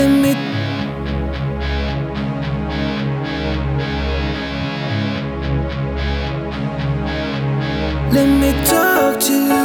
limit. Let me talk to you.